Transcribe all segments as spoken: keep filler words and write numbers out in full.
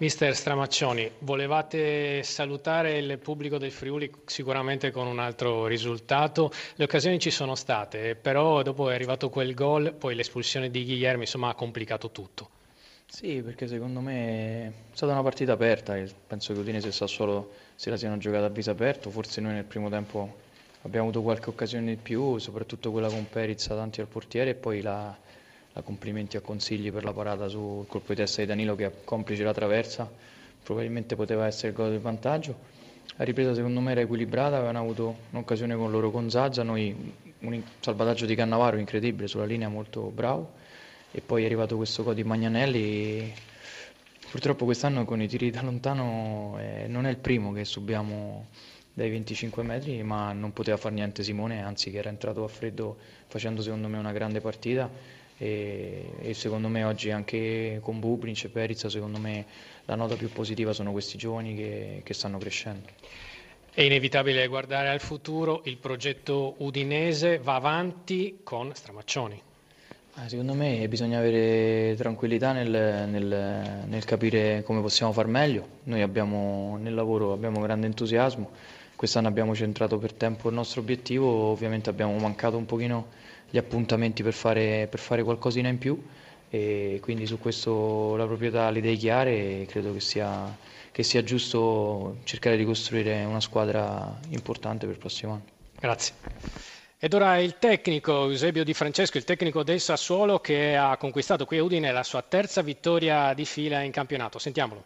Mister Stramaccioni, volevate salutare il pubblico del Friuli sicuramente con un altro risultato. Le occasioni ci sono state, però dopo è arrivato quel gol, poi l'espulsione di Guilherme, insomma, ha complicato tutto. Sì, perché secondo me è stata una partita aperta. Penso che Udinese e Sassuolo se la siano giocata a viso aperto. Forse noi nel primo tempo abbiamo avuto qualche occasione in più, soprattutto quella con Perizza davanti al portiere, e poi la... complimenti a Consigli per la parata sul colpo di testa di Danilo, che complice la traversa probabilmente poteva essere il gol del vantaggio. La ripresa secondo me era equilibrata, avevano avuto un'occasione con loro con Zaza, noi un salvataggio di Cannavaro incredibile sulla linea, molto bravo, e poi è arrivato questo gol di Magnanelli. Purtroppo quest'anno con i tiri da lontano eh, non è il primo che subiamo dai venticinque metri, ma non poteva far niente Simone, anzi, che era entrato a freddo facendo secondo me una grande partita. E, e secondo me oggi anche con Bublinci e Perizza, secondo me la nota più positiva sono questi giovani che, che stanno crescendo. È inevitabile guardare al futuro, il progetto Udinese va avanti con Stramaccioni. Ah, secondo me bisogna avere tranquillità nel, nel, nel capire come possiamo far meglio. Noi abbiamo nel lavoro abbiamo grande entusiasmo, quest'anno abbiamo centrato per tempo il nostro obiettivo, ovviamente abbiamo mancato un pochino gli appuntamenti per fare, per fare qualcosina in più, e quindi su questo la proprietà le idee chiare, e credo che sia, che sia giusto cercare di costruire una squadra importante per il prossimo anno. Grazie. Ed ora il tecnico Eusebio Di Francesco, il tecnico del Sassuolo, che ha conquistato qui a Udine la sua terza vittoria di fila in campionato. Sentiamolo.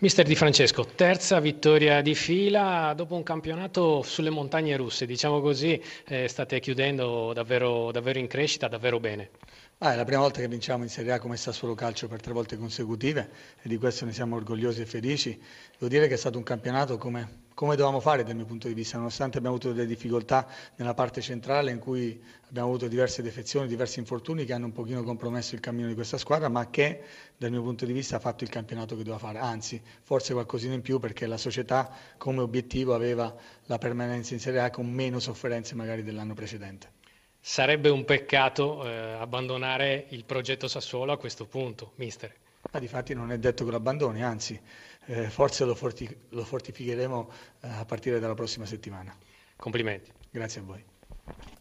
Mister Di Francesco, terza vittoria di fila dopo un campionato sulle montagne russe, diciamo così. Eh, state chiudendo davvero, davvero in crescita, davvero bene. Ah, è la prima volta che vinciamo in Serie A come Sassuolo Calcio per tre volte consecutive, e di questo ne siamo orgogliosi e felici. Devo dire che è stato un campionato come... come dovevamo fare dal mio punto di vista, nonostante abbiamo avuto delle difficoltà nella parte centrale in cui abbiamo avuto diverse defezioni, diversi infortuni che hanno un pochino compromesso il cammino di questa squadra, ma che dal mio punto di vista ha fatto il campionato che doveva fare, anzi forse qualcosina in più, perché la società come obiettivo aveva la permanenza in Serie A con meno sofferenze magari dell'anno precedente. Sarebbe un peccato eh, abbandonare il progetto Sassuolo a questo punto, mister. Ma difatti non è detto che lo abbandoni, anzi eh, forse lo, forti- lo fortificheremo eh, a partire dalla prossima settimana. Complimenti. Grazie a voi.